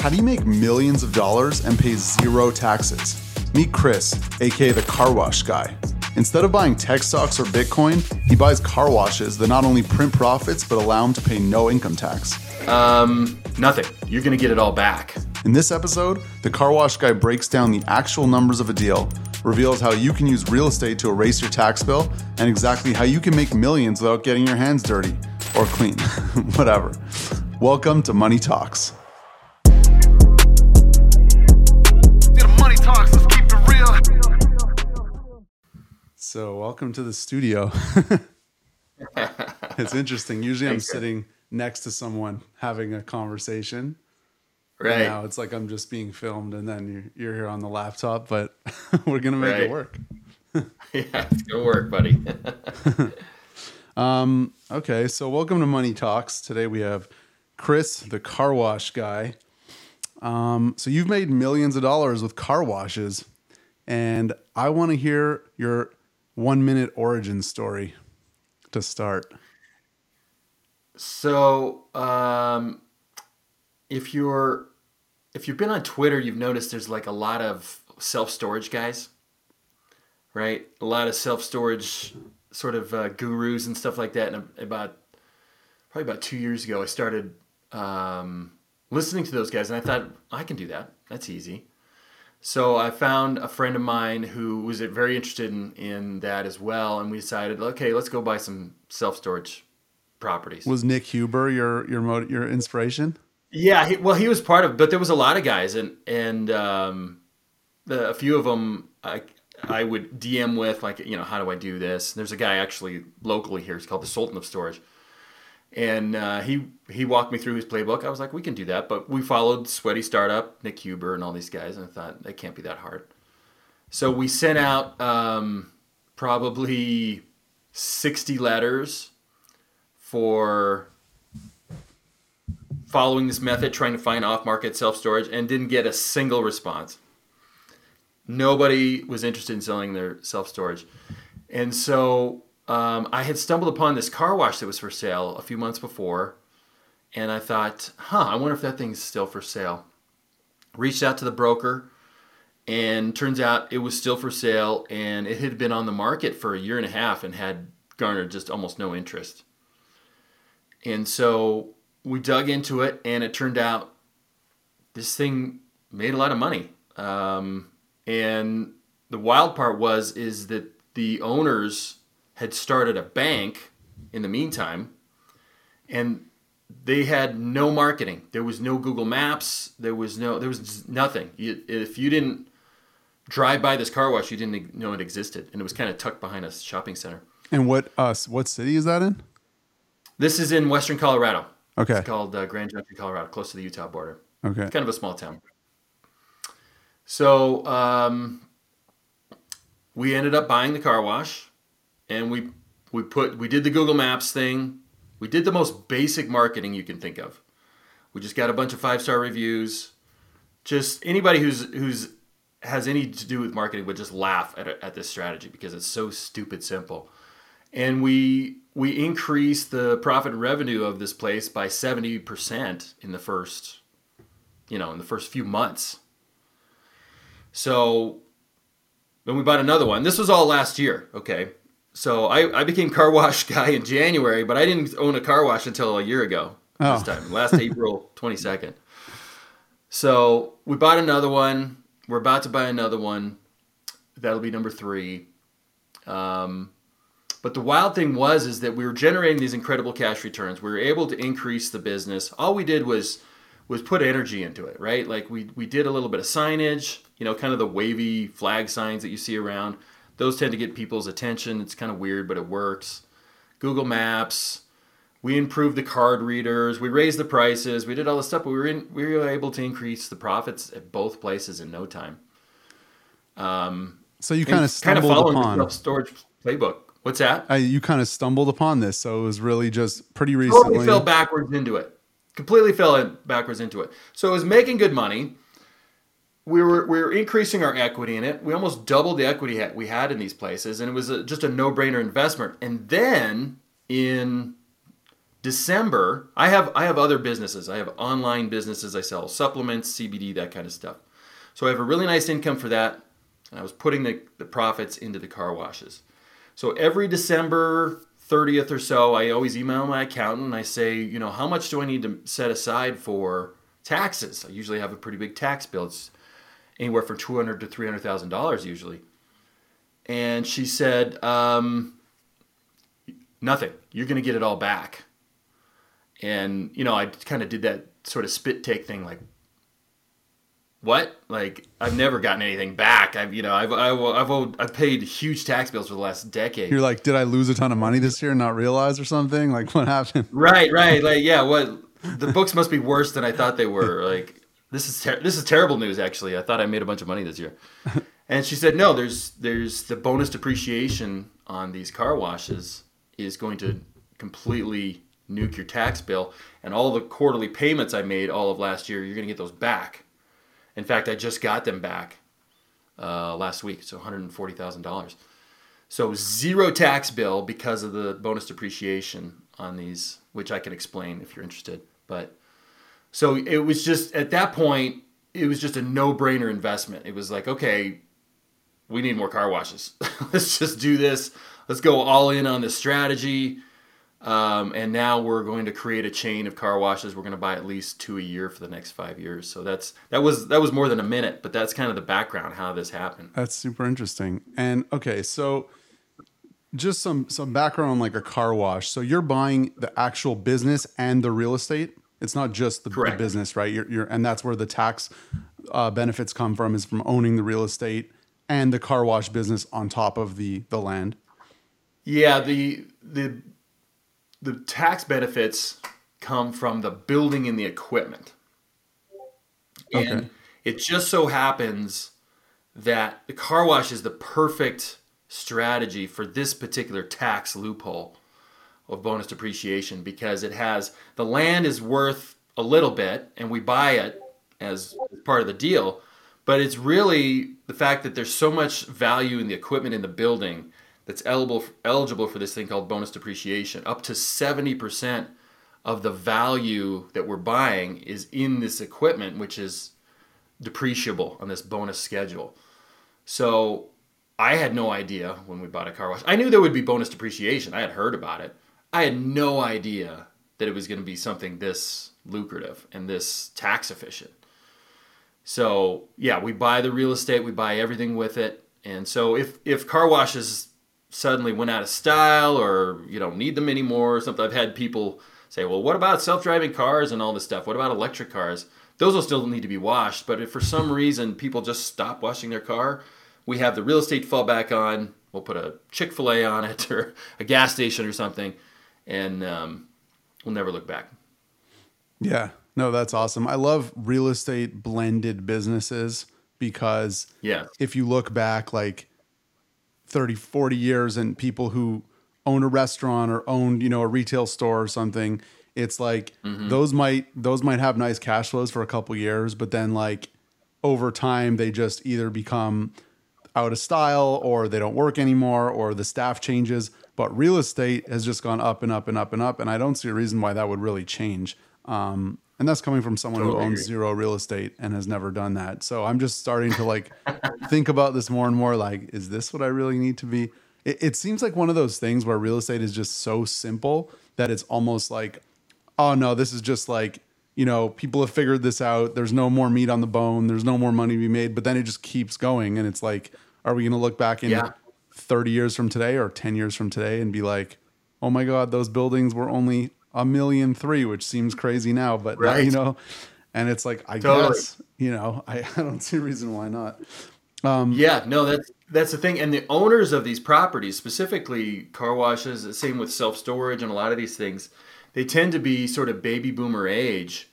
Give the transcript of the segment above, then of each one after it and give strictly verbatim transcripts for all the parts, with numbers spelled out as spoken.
How do you make millions of dollars and pay zero taxes? Meet Chris, aka the Car Wash Guy. Instead of buying tech stocks or Bitcoin, he buys car washes that not only print profits, but allow him to pay no income tax. Um, nothing. You're going to get it all back. In this episode, the Car Wash Guy breaks down the actual numbers of a deal, reveals how you can use real estate to erase your tax bill, and exactly how you can make millions without getting your hands dirty or clean, whatever. Welcome to Money Talks. So welcome to the studio. It's interesting. Usually Thanks, I'm sitting next to someone having a conversation. Right. Now it's like I'm just being filmed and then you're, you're here on the laptop, but we're going to make right. it work. Yeah, it's going to work, buddy. um, okay, so welcome to Money Talks. Today we have Chris, the Car Wash Guy. Um, so you've made millions of dollars with car washes, and I want to hear your one minute origin story to start. So, um, if you're, if you've been on Twitter, you've noticed there's like a lot of self-storage guys, right? A lot of self-storage sort of uh, gurus and stuff like that. And about, probably about two years ago, I started, um, listening to those guys and I thought I can do that. That's easy. So I found a friend of mine who was very interested in, in that as well, and we decided, okay, let's go buy some self-storage properties. Was Nick Huber your your your inspiration? Yeah, he, well, he was part of, but there was a lot of guys, and and um, the, a few of them I I would D M with, like, you know, how do I do this? And there's a guy actually locally here. He's called the Sultan of Storage, and uh, he he walked me through his playbook. I was like, we can do that. But we followed Sweaty Startup, Nick Huber, and all these guys, and I thought, that can't be that hard. So we sent out um, probably sixty letters for following this method, trying to find off-market self-storage, and didn't get a single response. Nobody was interested in selling their self-storage. And so um, I had stumbled upon this car wash that was for sale a few months before, and I thought, huh, I wonder if that thing's still for sale. Reached out to the broker, and turns out it was still for sale, and it had been on the market for a year and a half and had garnered just almost no interest. And so we dug into it, and it turned out this thing made a lot of money. Um, and the wild part was is that the owners had started a bank in the meantime, and they had no marketing. There was no Google Maps. There was no, there was nothing. You, if you didn't drive by this car wash, you didn't know it existed. And it was kind of tucked behind a shopping center. And what, uh, what city is that in? This is in Western Colorado. Okay. It's called uh, Grand Junction, Colorado, close to the Utah border. Okay. It's kind of a small town. So, um, we ended up buying the car wash, and we, we put, we did the Google Maps thing. We did the most basic marketing you can think of. We just got a bunch of five-star reviews. Just anybody who's who's has any to do with marketing would just laugh at at this strategy because it's so stupid simple. And we we increased the profit and revenue of this place by seventy percent in the first, you know, in the first few months. So then we bought another one. This was all last year, okay? So I, I became Car Wash Guy in January, but I didn't own a car wash until a year ago oh. this time, last April twenty-second. So we bought another one. We're about to buy another one. That'll be number three. Um, but the wild thing was is that we were generating these incredible cash returns. We were able to increase the business. All we did was was put energy into it, right? Like we we did a little bit of signage, you know, kind of the wavy flag signs that you see around. Those tend to get people's attention. It's kind of weird, but it works. Google Maps. We improved the card readers. We raised the prices. We did all this stuff. But we were in, we were able to increase the profits at both places in no time. Um, so you kind of stumbled kind of following upon the self-storage playbook. What's that? Uh, you kind of stumbled upon this. So it was really just pretty recently. Totally fell backwards into it. Completely fell backwards into it. So it was making good money. We were we were increasing our equity in it. We almost doubled the equity we had in these places, and it was a, just a no-brainer investment. And then in December, I have I have other businesses. I have online businesses. I sell supplements, C B D, that kind of stuff. So I have a really nice income for that. And I was putting the, the profits into the car washes. So every December thirtieth or so, I always email my accountant and I say, you know, how much do I need to set aside for taxes? I usually have a pretty big tax bill. It's anywhere from two hundred thousand dollars to three hundred thousand dollars usually. And she said, um, nothing. You're going to get it all back. And, you know, I kind of did that sort of spit take thing, like, what? Like, I've never gotten anything back. I've, you know, I've, I've, I've, owed, I've paid huge tax bills for the last decade. You're like, did I lose a ton of money this year and not realize or something? Like, what happened? Right, right. Like, yeah, what? The books must be worse than I thought they were. Like, this is, ter- this is terrible news, actually. I thought I made a bunch of money this year. And she said, no, there's, there's the bonus depreciation on these car washes is going to completely nuke your tax bill, and all the quarterly payments I made all of last year, you're going to get those back. In fact, I just got them back uh, last week, so one hundred forty thousand dollars. So zero tax bill because of the bonus depreciation on these, which I can explain if you're interested. But so it was just, at that point, it was just a no-brainer investment. It was like, okay, we need more car washes. Let's just do this. Let's go all in on this strategy. Um, and now we're going to create a chain of car washes. We're going to buy at least two a year for the next five years. So that's that was that was more than a minute, but that's kind of the background how this happened. That's super interesting. And okay, so just some some background on like a car wash. So you're buying the actual business and the real estate. It's not just the, the business, right? You're, you're and that's where the tax uh, benefits come from, is from owning the real estate and the car wash business on top of the the land. Yeah, the the. The tax benefits come from the building and the equipment. Okay. And it just so happens that the car wash is the perfect strategy for this particular tax loophole of bonus depreciation, because it has, the land is worth a little bit and we buy it as part of the deal, but it's really the fact that there's so much value in the equipment in the building that's eligible eligible for this thing called bonus depreciation. Up to seventy percent of the value that we're buying is in this equipment, which is depreciable on this bonus schedule. So I had no idea when we bought a car wash. I knew there would be bonus depreciation. I had heard about it. I had no idea that it was going to be something this lucrative and this tax efficient. So yeah, we buy the real estate, we buy everything with it. And so if if car washes suddenly went out of style or you don't need them anymore or something. I've had people say, well, what about self-driving cars and all this stuff? What about electric cars? Those will still need to be washed, but if for some reason people just stop washing their car, we have the real estate to fall back on. We'll put a Chick-fil-A on it or a gas station or something, and um, we'll never look back. Yeah. No, that's awesome. I love real estate blended businesses because yeah. if you look back, like, thirty, forty years, and people who own a restaurant or own, you know, a retail store or something, it's like mm-hmm. those might, those might have nice cash flows for a couple years, but then like over time, they just either become out of style or they don't work anymore or the staff changes, but real estate has just gone up and up and up and up. And I don't see a reason why that would really change. Um, And that's coming from someone totally who owns agree. zero real estate and has never done that. So I'm just starting to like think about this more and more. Like, is this what I really need to be? It, it seems like one of those things where real estate is just so simple that it's almost like, oh no, this is just like, you know, people have figured this out. There's no more meat on the bone. There's no more money to be made, but then it just keeps going. And it's like, are we going to look back in yeah. thirty years from today or ten years from today and be like, oh my God, those buildings were only a million three, which seems crazy now, but right. now, you know, and it's like, I totally. guess, you know, I, I don't see a reason why not. Um, yeah, no, that's, that's the thing. And the owners of these properties, specifically car washes, the same with self-storage and a lot of these things, they tend to be sort of baby boomer age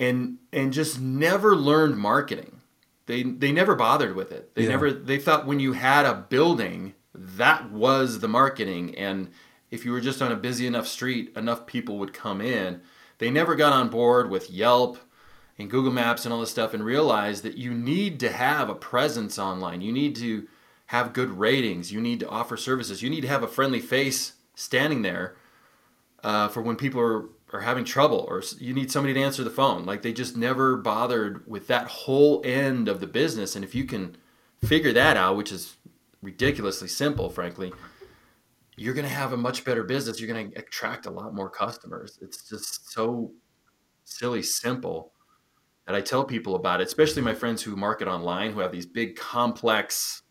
and, and just never learned marketing. They, they never bothered with it. They yeah. never, they thought when you had a building, that was the marketing. And if you were just on a busy enough street, enough people would come in. They never got on board with Yelp and Google Maps and all this stuff and realized that you need to have a presence online. You need to have good ratings. You need to offer services. You need to have a friendly face standing there uh, for when people are, are having trouble or you need somebody to answer the phone. Like, they just never bothered with that whole end of the business. And if you can figure that out, which is ridiculously simple, frankly, you're going to have a much better business. You're going to attract a lot more customers. It's just so silly simple that I tell people about it, especially my friends who market online, who have these big complex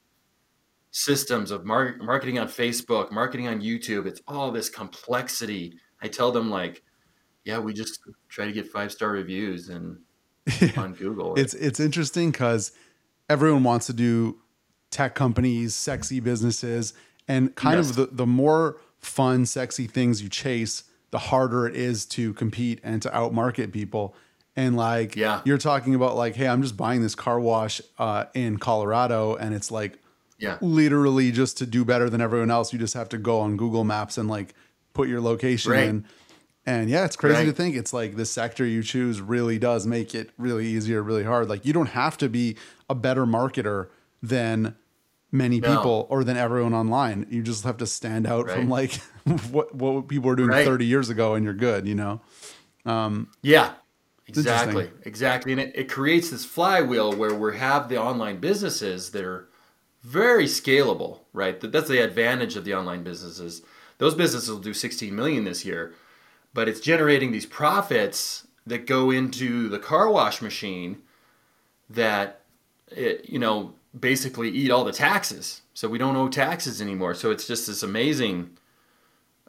systems of mar- marketing on Facebook, marketing on YouTube. It's all this complexity. I tell them, like, yeah, we just try to get five-star reviews and on Google. It's it's interesting because everyone wants to do tech companies, sexy businesses, and kind yes. of the, the more fun, sexy things you chase, the harder it is to compete and to outmarket people. And like, yeah. you're talking about like, hey, I'm just buying this car wash uh, in Colorado. And it's like, yeah. literally just to do better than everyone else, you just have to go on Google Maps and like put your location right. in. And yeah, it's crazy right. to think it's like the sector you choose really does make it really easier, really hard. Like, you don't have to be a better marketer than many no. people or than everyone online. You just have to stand out right. from like what, what people were doing right. thirty years ago, and you're good, you know? Um, yeah. Exactly. Exactly. And it, it creates this flywheel where we have the online businesses that are very scalable, right? That's the advantage of the online businesses. Those businesses will do sixteen million this year, but it's generating these profits that go into the car wash machine that, it, you know, basically eat all the taxes. So we don't owe taxes anymore. So it's just this amazing,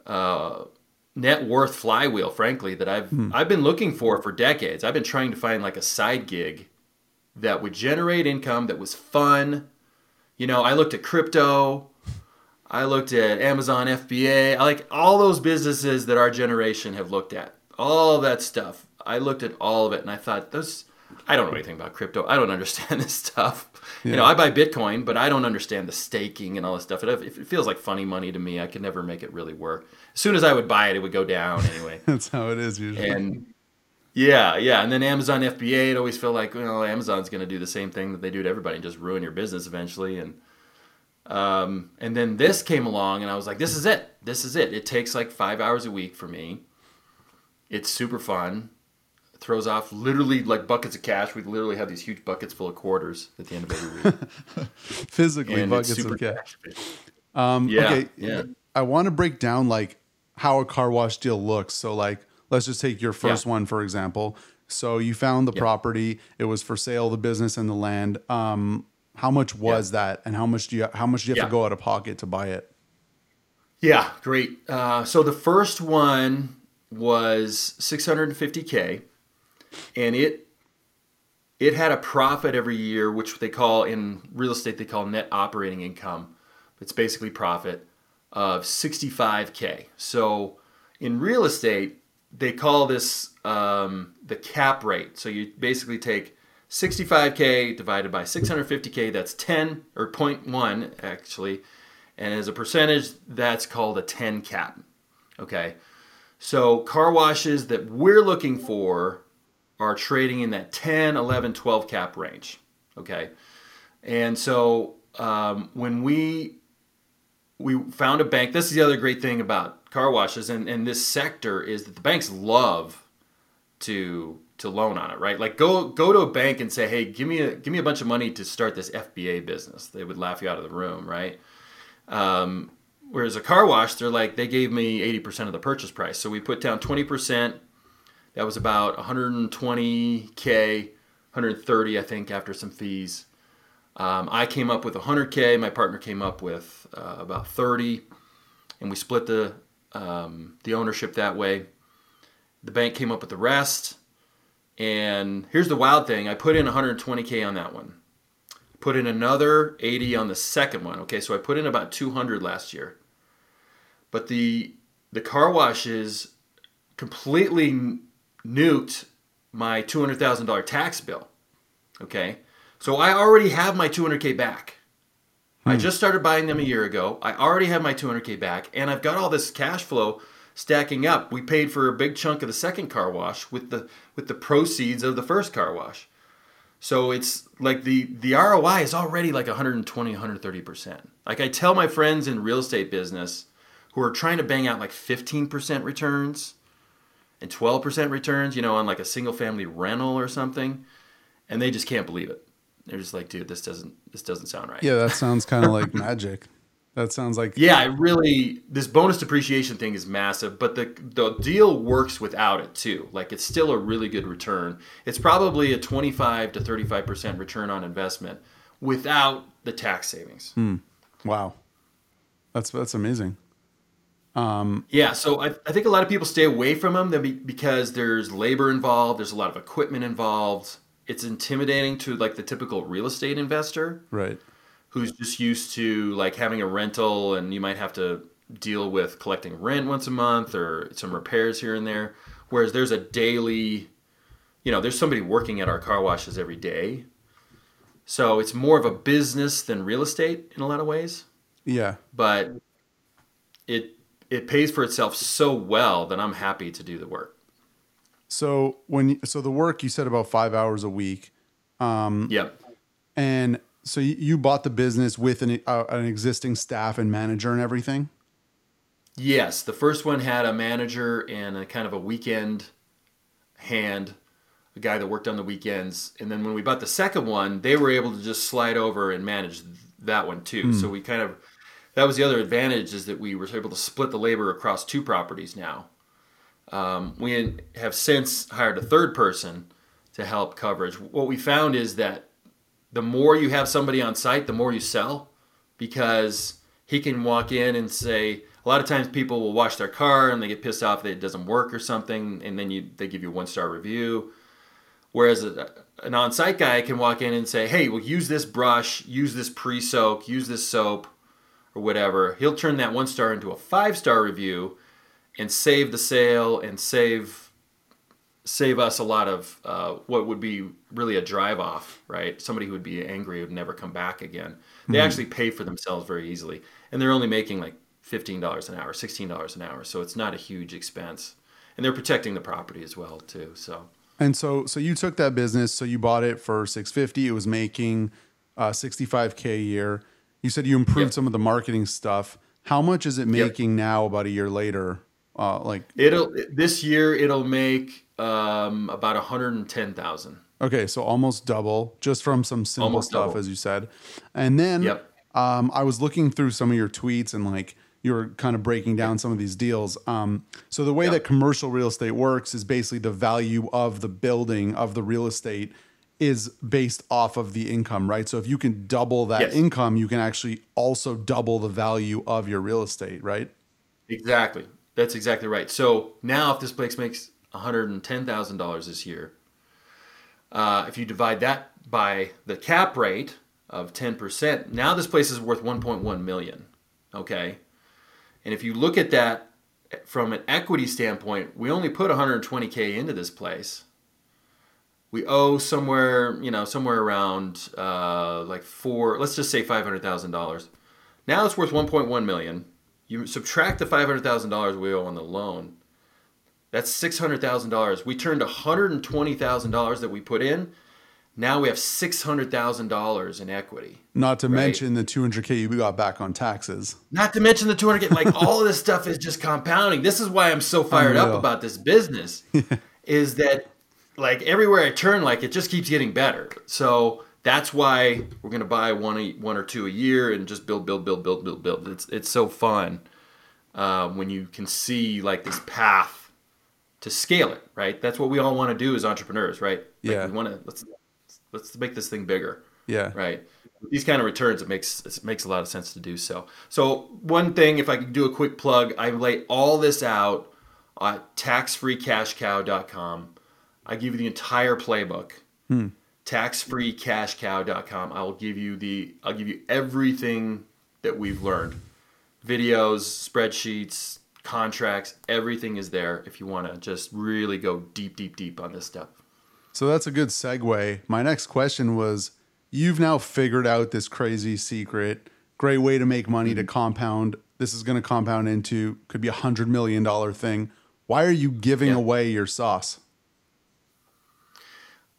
uh, net worth flywheel, frankly, that I've hmm. I've been looking for for decades. I've been trying to find like a side gig that would generate income, that was fun. You know, I looked at crypto. I looked at Amazon F B A. I like all those businesses that our generation have looked at. All that stuff. I looked at all of it, and I thought, "This, I don't know anything about crypto. I don't understand this stuff. Yeah. You know, I buy Bitcoin, but I don't understand the staking and all this stuff. It, it feels like funny money to me. I could never make it really work. As soon as I would buy it, it would go down anyway." That's how it is usually. And yeah, yeah. And then Amazon F B A, it always felt like, well, Amazon's going to do the same thing that they do to everybody and just ruin your business eventually. And um, and then this came along, and I was like, this is it. This is it. It takes like five hours a week for me. It's super fun. Throws off literally like buckets of cash. We literally have these huge buckets full of quarters at the end of every week. Physically and buckets of cash. Um, yeah, okay. Yeah. I want to break down like how a car wash deal looks. So like, let's just take your first yeah. one, for example. So you found the yeah. property, it was for sale, the business and the land. Um, how much was yeah. that? And how much do you, how much do you have yeah. to go out of pocket to buy it? Yeah. Great. Uh, so the first one was six hundred fifty K. And it it had a profit every year, which they call in real estate, they call net operating income. It's basically profit of sixty-five K. So in real estate, they call this um, the cap rate. So you basically take sixty-five K divided by six hundred fifty K, that's ten or zero point one actually. And as a percentage, that's called a ten cap. Okay. So car washes that we're looking for are trading in that ten, eleven, twelve cap range, okay? And so um, when we we found a bank, this is the other great thing about car washes and, and this sector is that the banks love to to loan on it, right? Like go go to a bank and say, hey, give me a give me a bunch of money to start this F B A business. They would laugh you out of the room, right? Um, whereas a car wash, they're like, they gave me eighty percent of the purchase price. So we put down twenty percent. That was about one hundred twenty K, one hundred thirty, I think, after some fees. Um, I came up with one hundred K. My partner came up with uh, about thirty, and we split the um, the ownership that way. The bank came up with the rest, and here's the wild thing: I put in one hundred twenty K on that one. Put in another eighty on the second one. Okay, so I put in about two hundred last year. But the the car washes completely nuked my two hundred thousand dollars tax bill, okay? So I already have my two hundred K back. Hmm. I just started buying them a year ago. I already have my two hundred K back, and I've got all this cash flow stacking up. We paid for a big chunk of the second car wash with the with the proceeds of the first car wash. So it's like the, the R O I is already like one hundred twenty, one hundred thirty percent. Like I tell my friends in real estate business who are trying to bang out like fifteen percent returns and twelve percent returns, you know, on like a single family rental or something, and they just can't believe it. They're just like, dude, this doesn't this doesn't sound right. Yeah, that sounds kind of like magic. That sounds like yeah, it really. This bonus depreciation thing is massive, but the the deal works without it too. Like it's still a really good return. It's probably a twenty-five to thirty-five percent return on investment without the tax savings. Mm. Wow, that's that's amazing. Um, yeah, so I, I think a lot of people stay away from them because there's labor involved, there's a lot of equipment involved. It's intimidating to like the typical real estate investor, right? Who's just used to like having a rental, and you might have to deal with collecting rent once a month or some repairs here and there. Whereas there's a daily, you know, there's somebody working at our car washes every day, so it's more of a business than real estate in a lot of ways. Yeah, but it. It pays for itself so well that I'm happy to do the work. So when so the work you said about five hours a week. Um, yep. And so you bought the business with an, uh, an existing staff and manager and everything? Yes. The first one had a manager and a kind of a weekend hand, a guy that worked on the weekends. And then when we bought the second one, they were able to just slide over and manage that one too. Mm. So we kind of... That was the other advantage, is that we were able to split the labor across two properties now. Um, we have since hired a third person to help coverage. What we found is that the more you have somebody on site, the more you sell, because he can walk in and say, a lot of times people will wash their car and they get pissed off that it doesn't work or something, and then you, they give you a one-star review. Whereas a, an on-site guy can walk in and say, hey, well, use this brush, use this pre-soak, use this soap, or whatever. He'll turn that one star into a five star review and save the sale and save save us a lot of uh, what would be really a drive off, right? Somebody who would be angry would never come back again. They mm-hmm. actually pay for themselves very easily, and they're only making like fifteen dollars an hour, sixteen dollars an hour, so it's not a huge expense. And they're protecting the property as well too. So and so so you took that business, so you bought it for six fifty. It was making uh, sixty-five K a year. You said you improved yep. some of the marketing stuff. How much is it making yep. now? About a year later, uh, like it'll this year it'll make um, about one hundred ten thousand. Okay, so almost double, just from some simple almost stuff, double. As you said. And then yep. um, I was looking through some of your tweets, and like you were kind of breaking down some of these deals. Um, so the way yep. that commercial real estate works is basically the value of the building of the real estate is based off of the income, right? So if you can double that yes. income, you can actually also double the value of your real estate, right? Exactly. That's exactly right. So now if this place makes one hundred ten thousand dollars this year, uh, if you divide that by the cap rate of ten percent, now this place is worth one point one million dollars, okay? And if you look at that from an equity standpoint, we only put one hundred twenty K into this place. We owe somewhere, you know, somewhere around uh, like four, let's just say five hundred thousand dollars. Now it's worth one point one million dollars. You subtract the five hundred thousand dollars we owe on the loan. That's six hundred thousand dollars. We turned one hundred twenty thousand dollars that we put in. Now we have six hundred thousand dollars in equity. Not to right? mention the two hundred K you got back on taxes. Not to mention the two hundred K. Like all of this stuff is just compounding. This is why I'm so fired Unreal. Up about this business is that like everywhere I turn, like it just keeps getting better. So that's why we're going to buy one, one or two a year and just build, build, build, build, build, build. It's it's so fun uh, when you can see like this path to scale it, right? That's what we all want to do as entrepreneurs, right? Like yeah. We want to let's let's make this thing bigger. Yeah. Right. With these kind of returns, it makes it makes a lot of sense to do so. So one thing, if I could do a quick plug, I lay all this out at tax free cash cow dot com. I give you the entire playbook, hmm. tax free cash cow dot com. I will give you the, I'll give you everything that we've learned. Videos, spreadsheets, contracts, everything is there if you want to just really go deep, deep, deep on this stuff. So that's a good segue. My next question was, you've now figured out this crazy secret, great way to make money to compound. This is going to compound into, could be a hundred million dollar thing. Why are you giving yeah. away your sauce?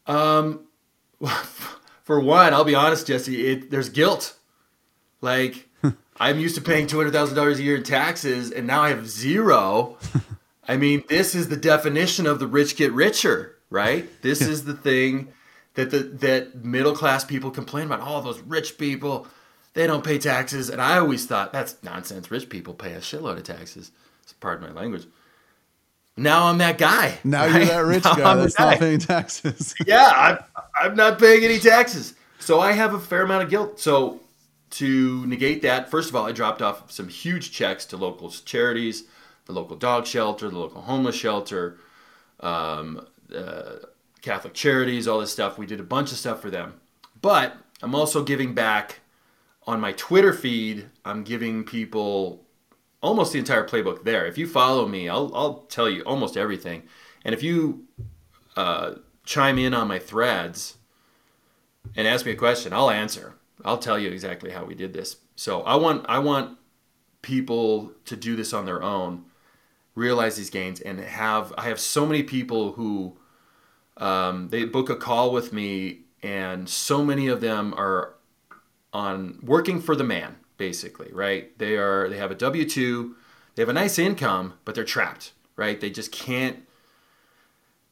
Um, for one, I'll be honest, Jesse, it, there's guilt. Like I'm used to paying two hundred thousand dollars a year in taxes, and now I have zero. I mean, this is the definition of the rich get richer, right? This is the thing that the that middle-class people complain about. Oh, those rich people, they don't pay taxes. And I always thought, that's nonsense. Rich people pay a shitload of taxes. Pardon my language. Now I'm that guy. Now right? You're that rich now guy I'm that's guy. Not paying taxes. Yeah, I'm, I'm not paying any taxes. So I have a fair amount of guilt. So to negate that, first of all, I dropped off some huge checks to local charities, the local dog shelter, the local homeless shelter, um, uh, Catholic charities, all this stuff. We did a bunch of stuff for them. But I'm also giving back on my Twitter feed. I'm giving people almost the entire playbook there. If you follow me, I'll I'll tell you almost everything. And if you uh, chime in on my threads and ask me a question, I'll answer. I'll tell you exactly how we did this. So I want I want people to do this on their own, realize these gains, and have I have so many people who um, they book a call with me, and so many of them are on working for the man. Basically, right? They are, they have a W two, they have a nice income, but they're trapped, right? They just can't,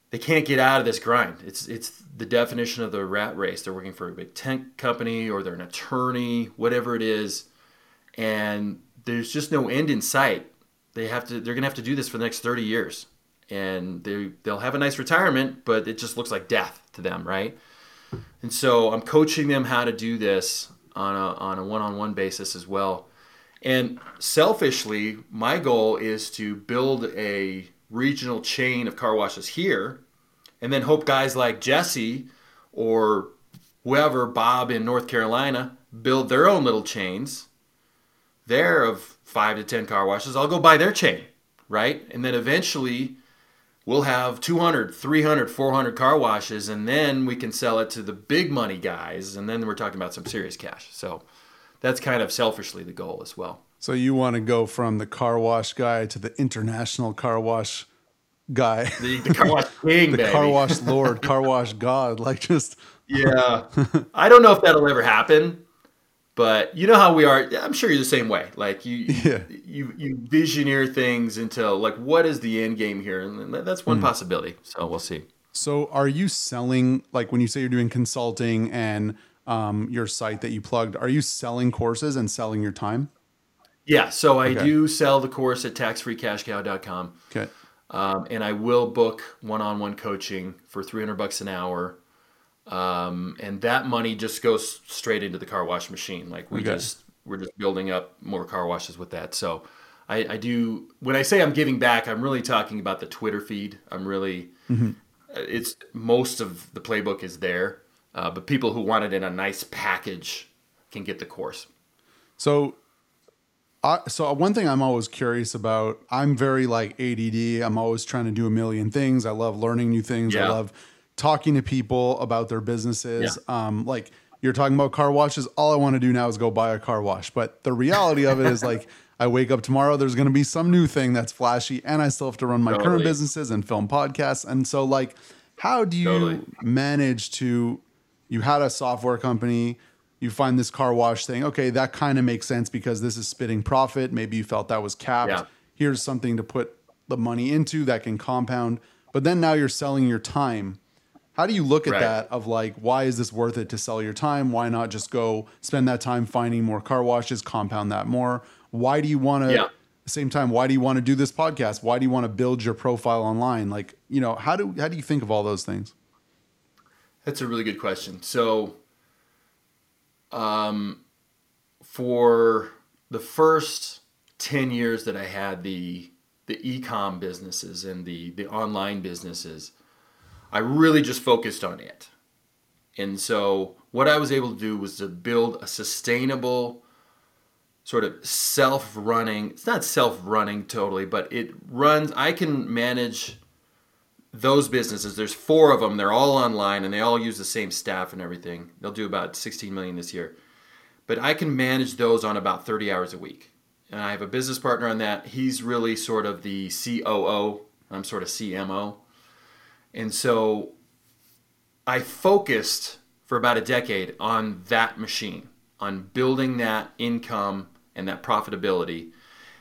they can't get out of this grind. It's, it's the definition of the rat race. They're working for a big tech company, or they're an attorney, whatever it is. And there's just no end in sight. They have to, they're going to have to do this for the next thirty years, and they, they'll have a nice retirement, but it just looks like death to them. Right. And so I'm coaching them how to do this on a on a one-on-one basis as well. And selfishly, my goal is to build a regional chain of car washes here, and then hope guys like Jesse or whoever, Bob in North Carolina, build their own little chains there of five to ten car washes. I'll go buy their chain, right? And then eventually we'll have two hundred, three hundred, four hundred car washes, and then we can sell it to the big money guys, and then we're talking about some serious cash. So that's kind of selfishly the goal as well. So you want to go from the car wash guy to the international car wash guy. The, the car wash king, the baby. Car wash lord, car wash god, like just... Yeah. I don't know if that'll ever happen, but you know how we are. I'm sure you're the same way. Like you, yeah. you, you visioneer things until like, what is the end game here? And that's one mm. possibility. So we'll see. So are you selling, like when you say you're doing consulting and um, your site that you plugged, are you selling courses and selling your time? Yeah. So I okay. do sell the course at tax free cash cow dot com. Okay. Um, and I will book one-on-one coaching for three hundred bucks an hour. Um, and that money just goes straight into the car wash machine. Like we okay. just, we're just building up more car washes with that. So I, I do, when I say I'm giving back, I'm really talking about the Twitter feed. I'm really, mm-hmm. it's most of the playbook is there, uh, but people who want it in a nice package can get the course. So, uh, so one thing I'm always curious about, I'm very like A D D. I'm always trying to do a million things. I love learning new things. Yeah. I love talking to people about their businesses. Yeah. Um, like you're talking about car washes. All I want to do now is go buy a car wash. But the reality of it is like, I wake up tomorrow, there's going to be some new thing that's flashy, and I still have to run my totally. current businesses and film podcasts. And so like, how do you totally. manage to, you had a software company, you find this car wash thing. Okay. That kind of makes sense because this is spitting profit. Maybe you felt that was capped. Yeah. Here's something to put the money into that can compound, but then now you're selling your time. How do you look at right. that of like, why is this worth it to sell your time? Why not just go spend that time finding more car washes, compound that more? Why do you want to, yeah. at the same time, why do you want to do this podcast? Why do you want to build your profile online? Like, you know, how do, how do you think of all those things? That's a really good question. So, um, for the first ten years that I had the, the e-com businesses and the, the online businesses, I really just focused on it. And so what I was able to do was to build a sustainable sort of self-running. It's not self-running totally, but it runs. I can manage those businesses. There's four of them. They're all online and they all use the same staff and everything. They'll do about sixteen million this year. But I can manage those on about thirty hours a week. And I have a business partner on that. He's really sort of the C O O. I'm sort of C M O. And so I focused for about a decade on that machine, on building that income and that profitability.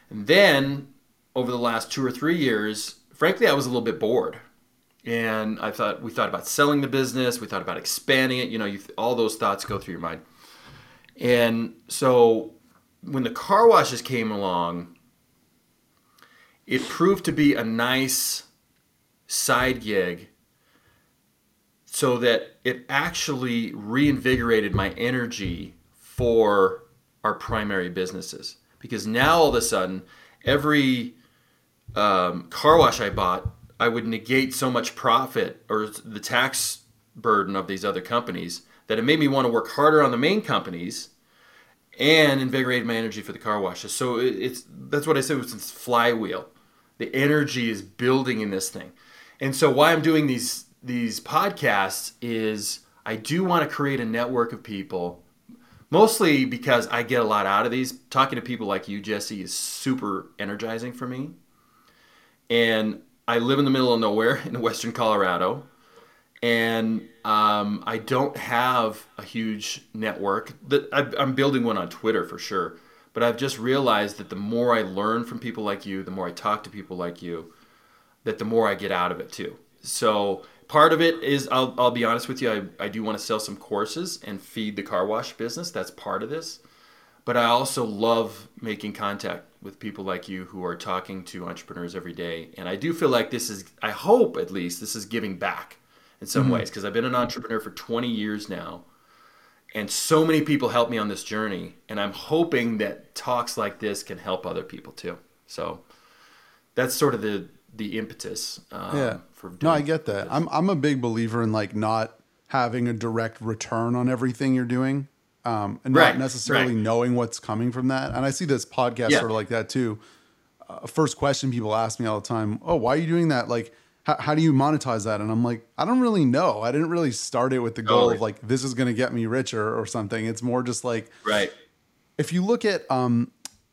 And then over the last two or three years, frankly, I was a little bit bored. And I thought, we thought about selling the business. We thought about expanding it. You know, you th- all those thoughts go through your mind. And so when the car washes came along, it proved to be a nice side gig so that it actually reinvigorated my energy for our primary businesses. Because now all of a sudden, every um, car wash I bought, I would negate so much profit or the tax burden of these other companies that it made me want to work harder on the main companies and invigorated my energy for the car washes. So it's that's what I said was this flywheel. The energy is building in this thing. And so why I'm doing these these podcasts is I do want to create a network of people, mostly because I get a lot out of these. Talking to people like you, Jesse, is super energizing for me. And I live in the middle of nowhere in Western Colorado, and um, I don't have a huge network. That I'm building one on Twitter for sure, but I've just realized that the more I learn from people like you, the more I talk to people like you, that the more I get out of it too. So part of it is, I'll, I'll be honest with you, I, I do want to sell some courses and feed the car wash business. That's part of this. But I also love making contact with people like you who are talking to entrepreneurs every day. And I do feel like this is, I hope at least, this is giving back in some mm-hmm. ways. Because I've been an entrepreneur for twenty years now. And so many people helped me on this journey. And I'm hoping that talks like this can help other people too. So that's sort of the, the impetus. Um, yeah. For doing no, I get that. This. I'm I'm a big believer in like not having a direct return on everything you're doing. Um, and right, not necessarily right. knowing what's coming from that. And I see this podcast yeah. sort of like that too. Uh, first question people ask me all the time, oh, why are you doing that? Like, how, how do you monetize that? And I'm like, I don't really know. I didn't really start it with the goal oh, of like, this is going to get me richer or something. It's more just like, right. if you look at, um,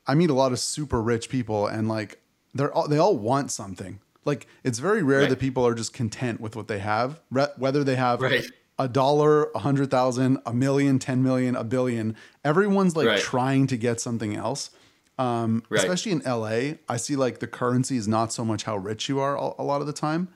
I meet a lot of super rich people and like, they're all, they all want something. Like, it's very rare right. that people are just content with what they have, re- whether they have right. a dollar, a hundred thousand, a million, ten million, a billion. Everyone's like right. trying to get something else. Um, right. Especially in L A, I see like the currency is not so much how rich you are a lot of the time.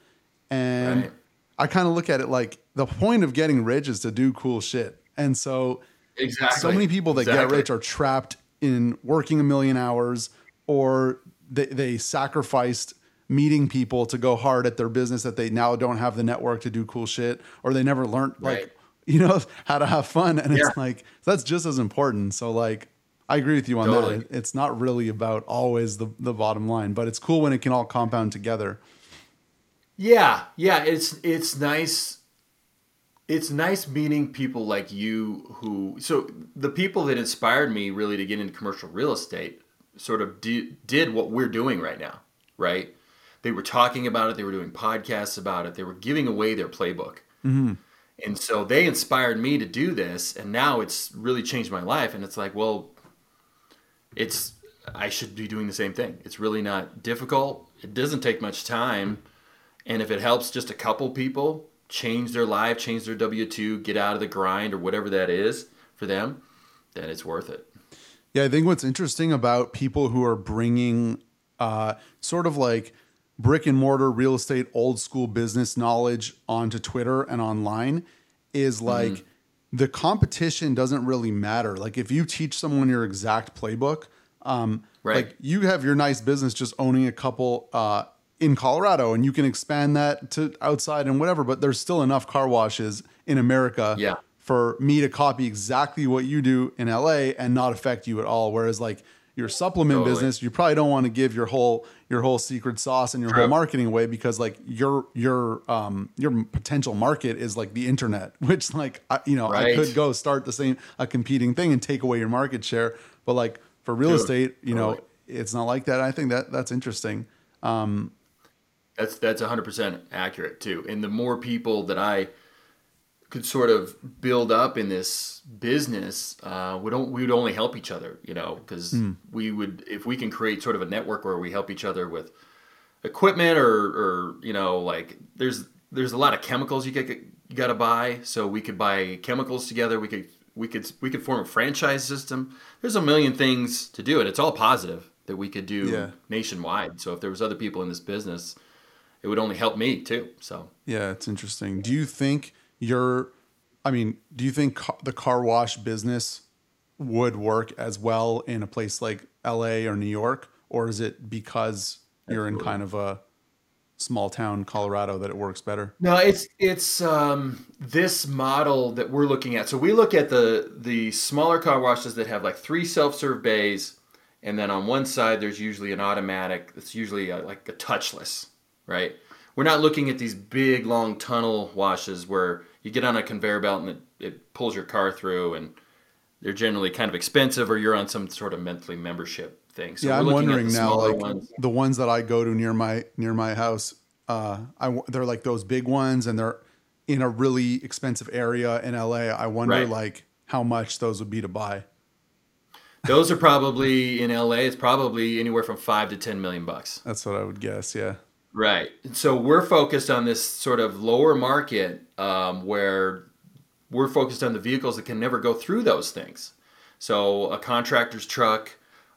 And right. I kind of look at it like the point of getting rich is to do cool shit. And so exactly. so many people that exactly. get rich are trapped in working a million hours, or they, they sacrificed meeting people to go hard at their business that they now don't have the network to do cool shit, or they never learned like, right. you know, how to have fun. And yeah. it's like, that's just as important. So like, I agree with you on totally. that. It's not really about always the, the bottom line, but it's cool when it can all compound together. Yeah. Yeah. It's, it's nice. It's nice meeting people like you who, so the people that inspired me really to get into commercial real estate sort of do, did what we're doing right now. Right. They were talking about it. They were doing podcasts about it. They were giving away their playbook. Mm-hmm. And so they inspired me to do this. And now it's really changed my life. And it's like, well, it's, I should be doing the same thing. It's really not difficult. It doesn't take much time. And if it helps just a couple people change their life, change their W two, get out of the grind or whatever that is for them, then it's worth it. Yeah. I think what's interesting about people who are bringing uh, sort of like brick and mortar real estate, old school business knowledge onto Twitter and online is like mm-hmm. the competition doesn't really matter. Like if you teach someone your exact playbook, um, right. like you have your nice business just owning a couple uh, in Colorado, and you can expand that to outside and whatever, but there's still enough car washes in America yeah. for me to copy exactly what you do in L A and not affect you at all. Whereas like your supplement totally. business, you probably don't want to give your whole your whole secret sauce and your True. whole marketing away, because like your your um your potential market is like the internet, which like I, you know right. I could go start the same a competing thing and take away your market share, but like for real Dude, estate, you totally. know, it's not like that. I think that that's interesting. Um, that's that's one hundred percent accurate too. And the more people that I could sort of build up in this business, uh, we don't, we would only help each other, you know, because mm. we would, if we can create sort of a network where we help each other with equipment or, or, you know, like there's, there's a lot of chemicals you get, you got to buy. So we could buy chemicals together. We could We could we could form a franchise system. There's a million things to do, and it's all positive that we could do yeah. nationwide. So if there was other people in this business, it would only help me too. So yeah, it's interesting. Do you think your, I mean, do you think ca- the car wash business would work as well in a place like L A or New York, or is it because you're Absolutely. in kind of a small town Colorado that it works better? No, it's it's um, this model that we're looking at. So we look at the the smaller car washes that have like three self-serve bays, and then on one side there's usually an automatic. It's usually a, like a touchless, right? We're not looking at these big long tunnel washes where you get on a conveyor belt and it, it pulls your car through, and they're generally kind of expensive, or you're on some sort of monthly membership thing. So yeah, we're I'm wondering at the now, like ones. the ones that I go to near my near my house, uh, I they're like those big ones, and they're in a really expensive area in L A. I wonder right. like how much those would be to buy. Those are probably in L A. It's probably anywhere from five to ten million bucks. That's what I would guess. Yeah. Right. So we're focused on this sort of lower market um, where we're focused on the vehicles that can never go through those things. So a contractor's truck,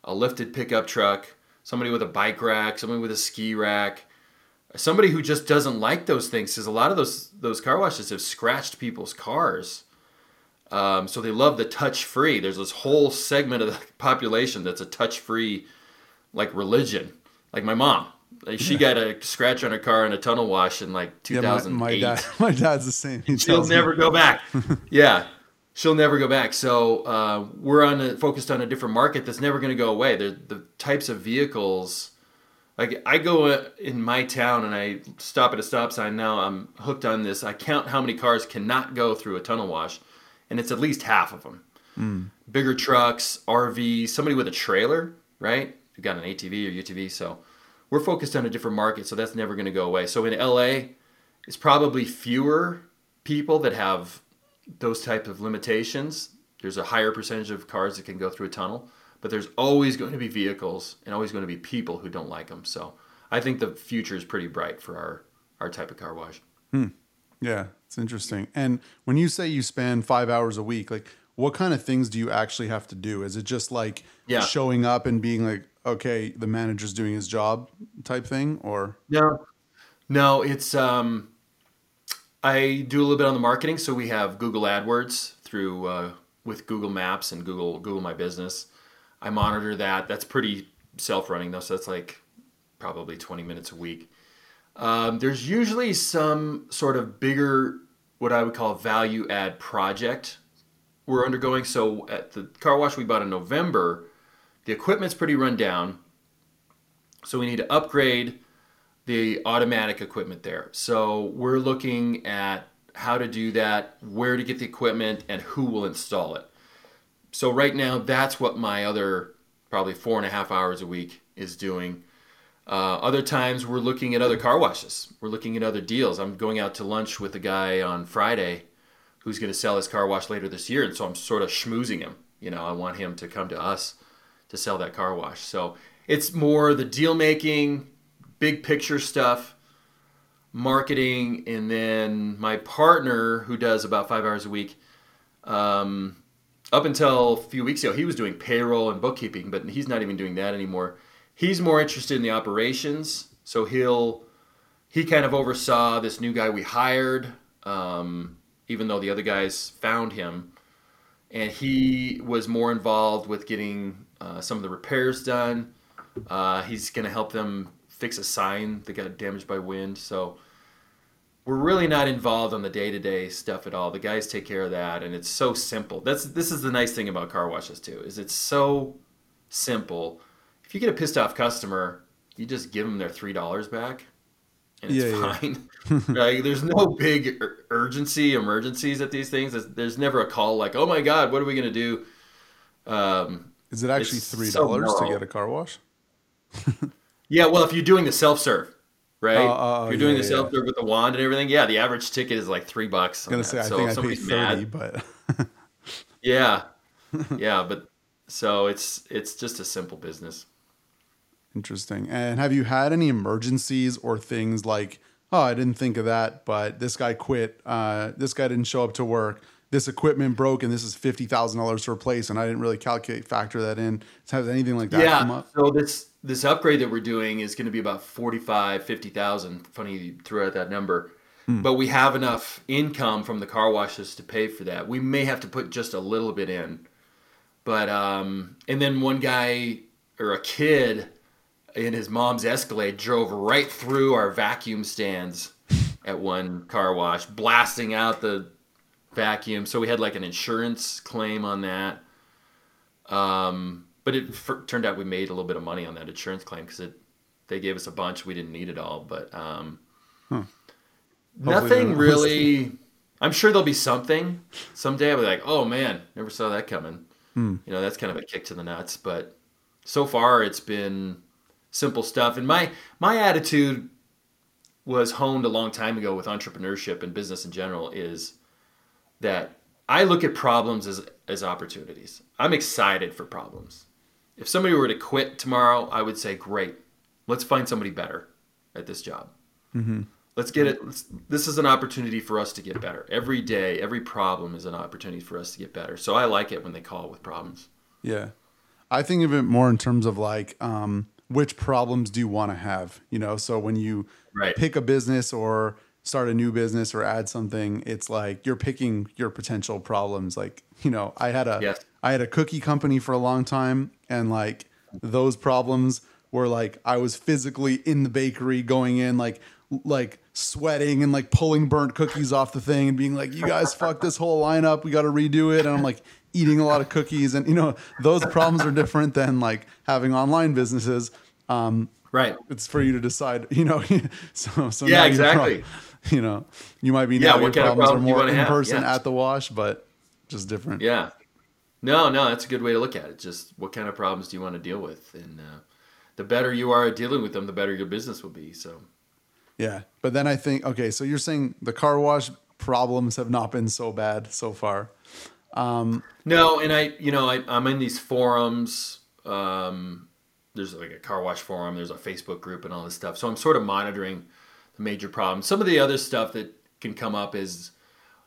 a lifted pickup truck, somebody with a bike rack, somebody with a ski rack, somebody who just doesn't like those things, because a lot of those those car washes have scratched people's cars. Um, so they love the touch-free. There's this whole segment of the population that's a touch-free, like, religion. Like my mom. Like she got a scratch on her car in a tunnel wash in like two thousand eight. Yeah, my, my, dad, my dad's the same. He She'll never me. go back. Yeah. She'll never go back. So uh, we're on a, focused on a different market that's never going to go away. They're the types of vehicles. Like I go in my town and I stop at a stop sign. Now I'm hooked on this. I count how many cars cannot go through a tunnel wash, and it's at least half of them. Mm. Bigger trucks, R Vs, somebody with a trailer, right? You've got an A T V or U T V, so... We're focused on a different market, so that's never going to go away. So in L A, it's probably fewer people that have those types of limitations. There's a higher percentage of cars that can go through a tunnel, but there's always going to be vehicles and always going to be people who don't like them. So I think the future is pretty bright for our, our type of car wash. Hmm. Yeah, it's interesting. And when you say you spend five hours a week, like what kind of things do you actually have to do? Is it just like yeah. showing up and being like, okay, the manager's doing his job type thing, or? No, no, it's, um, I do a little bit on the marketing. So we have Google AdWords through, uh, with Google Maps and Google, Google My Business. I monitor that. That's pretty self-running though. So that's like probably twenty minutes a week. Um, there's usually some sort of bigger, what I would call value add project we're undergoing. So at the car wash we bought in November, the equipment's pretty run down, so we need to upgrade the automatic equipment there. So we're looking at how to do that, where to get the equipment, and who will install it. So right now, that's what my other probably four and a half hours a week is doing. Uh, other times, we're looking at other car washes. We're looking at other deals. I'm going out to lunch with a guy on Friday who's going to sell his car wash later this year, and so I'm sort of schmoozing him. You know, I want him to come to us to sell that car wash. So it's more the deal making, big picture stuff, marketing, and then my partner who does about five hours a week. Um, up until a few weeks ago, he was doing payroll and bookkeeping, but he's not even doing that anymore. He's more interested in the operations. So he'll, he kind of oversaw this new guy we hired, um, even though the other guys found him. And he was more involved with getting uh, some of the repairs done. Uh, he's going to help them fix a sign that got damaged by wind. So we're really not involved on the day-to-day stuff at all. The guys take care of that, and it's so simple. That's this is the nice thing about car washes too, is it's so simple. If you get a pissed off customer, you just give them their three dollars back, and it's yeah, fine. Yeah. Like, there's no big urgency, emergencies at these things. There's never a call like, oh my God, what are we going to do? Um, Is it actually three dollars so to get a car wash? Yeah, well, if you're doing the self-serve, right? Uh, uh, if you're doing yeah, the self-serve yeah. with the wand and everything, yeah, the average ticket is like three bucks. I'm going to say, I so think I paid thirty, mad, but... yeah, yeah, but so it's it's just a simple business. Interesting. And have you had any emergencies or things like, oh, I didn't think of that, but this guy quit. Uh, this guy didn't show up to work. this equipment broke and this is fifty thousand dollars to replace, and I didn't really calculate, factor that in. Has anything like that yeah, come up? So this this upgrade that we're doing is going to be about forty-five, fifty thousand. Funny you threw out that number. Hmm. But we have enough income from the car washes to pay for that. We may have to put just a little bit in. But um, and then one guy or a kid in his mom's Escalade drove right through our vacuum stands at one car wash, blasting out the vacuum. So we had like an insurance claim on that. Um, but it f- turned out we made a little bit of money on that insurance claim because it they gave us a bunch. We didn't need it all, but um, huh. nothing really. I'm sure there'll be something. Someday I'll be like, oh man, never saw that coming. Hmm. You know, that's kind of a kick to the nuts. But so far it's been simple stuff. And my my attitude was honed a long time ago with entrepreneurship and business in general is that I look at problems as, as opportunities. I'm excited for problems. If somebody were to quit tomorrow, I would say, great, let's find somebody better at this job. Mm-hmm. Let's get it. Let's, this is an opportunity for us to get better. Every day, every problem is an opportunity for us to get better. So I like it when they call with problems. Yeah. I think of it more in terms of like, um, which problems do you want to have? You know, so when you right. pick a business or start a new business or add something, it's like you're picking your potential problems. Like, you know, I had a, yes. I had a cookie company for a long time, and like those problems were like, I was physically in the bakery going in, like, like sweating and like pulling burnt cookies off the thing and being like, you guys fucked this whole line up. We got to redo it. And I'm like eating a lot of cookies, and you know, those problems are different than like having online businesses. Um, Right. It's for you to decide, you know, so, so yeah, exactly. Prob- you know, you might be, yeah, now your problems problem are more in have? person yeah. at the wash, but just different. Yeah. No, no, that's a good way to look at it. Just what kind of problems do you want to deal with? And uh, the better you are at dealing with them, the better your business will be. So, yeah. But then I think, okay, so you're saying the car wash problems have not been so bad so far. Um, no. And I, you know, I, I'm in these forums, um, there's like a car wash forum, there's a Facebook group and all this stuff. So I'm sort of monitoring the major problems. Some of the other stuff that can come up is,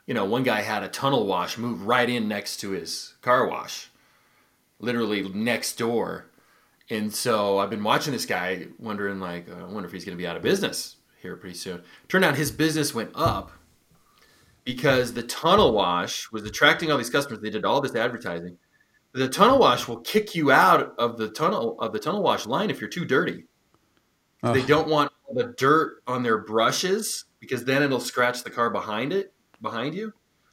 you know, one guy had a tunnel wash move right in next to his car wash, literally next door. And so I've been watching this guy wondering like, I wonder if he's going to be out of business here pretty soon. Turned out his business went up because the tunnel wash was attracting all these customers. They did all this advertising. The tunnel wash will kick you out of the tunnel of the tunnel wash line if you're too dirty. Oh. They don't want all the dirt on their brushes because then it'll scratch the car behind it, behind you.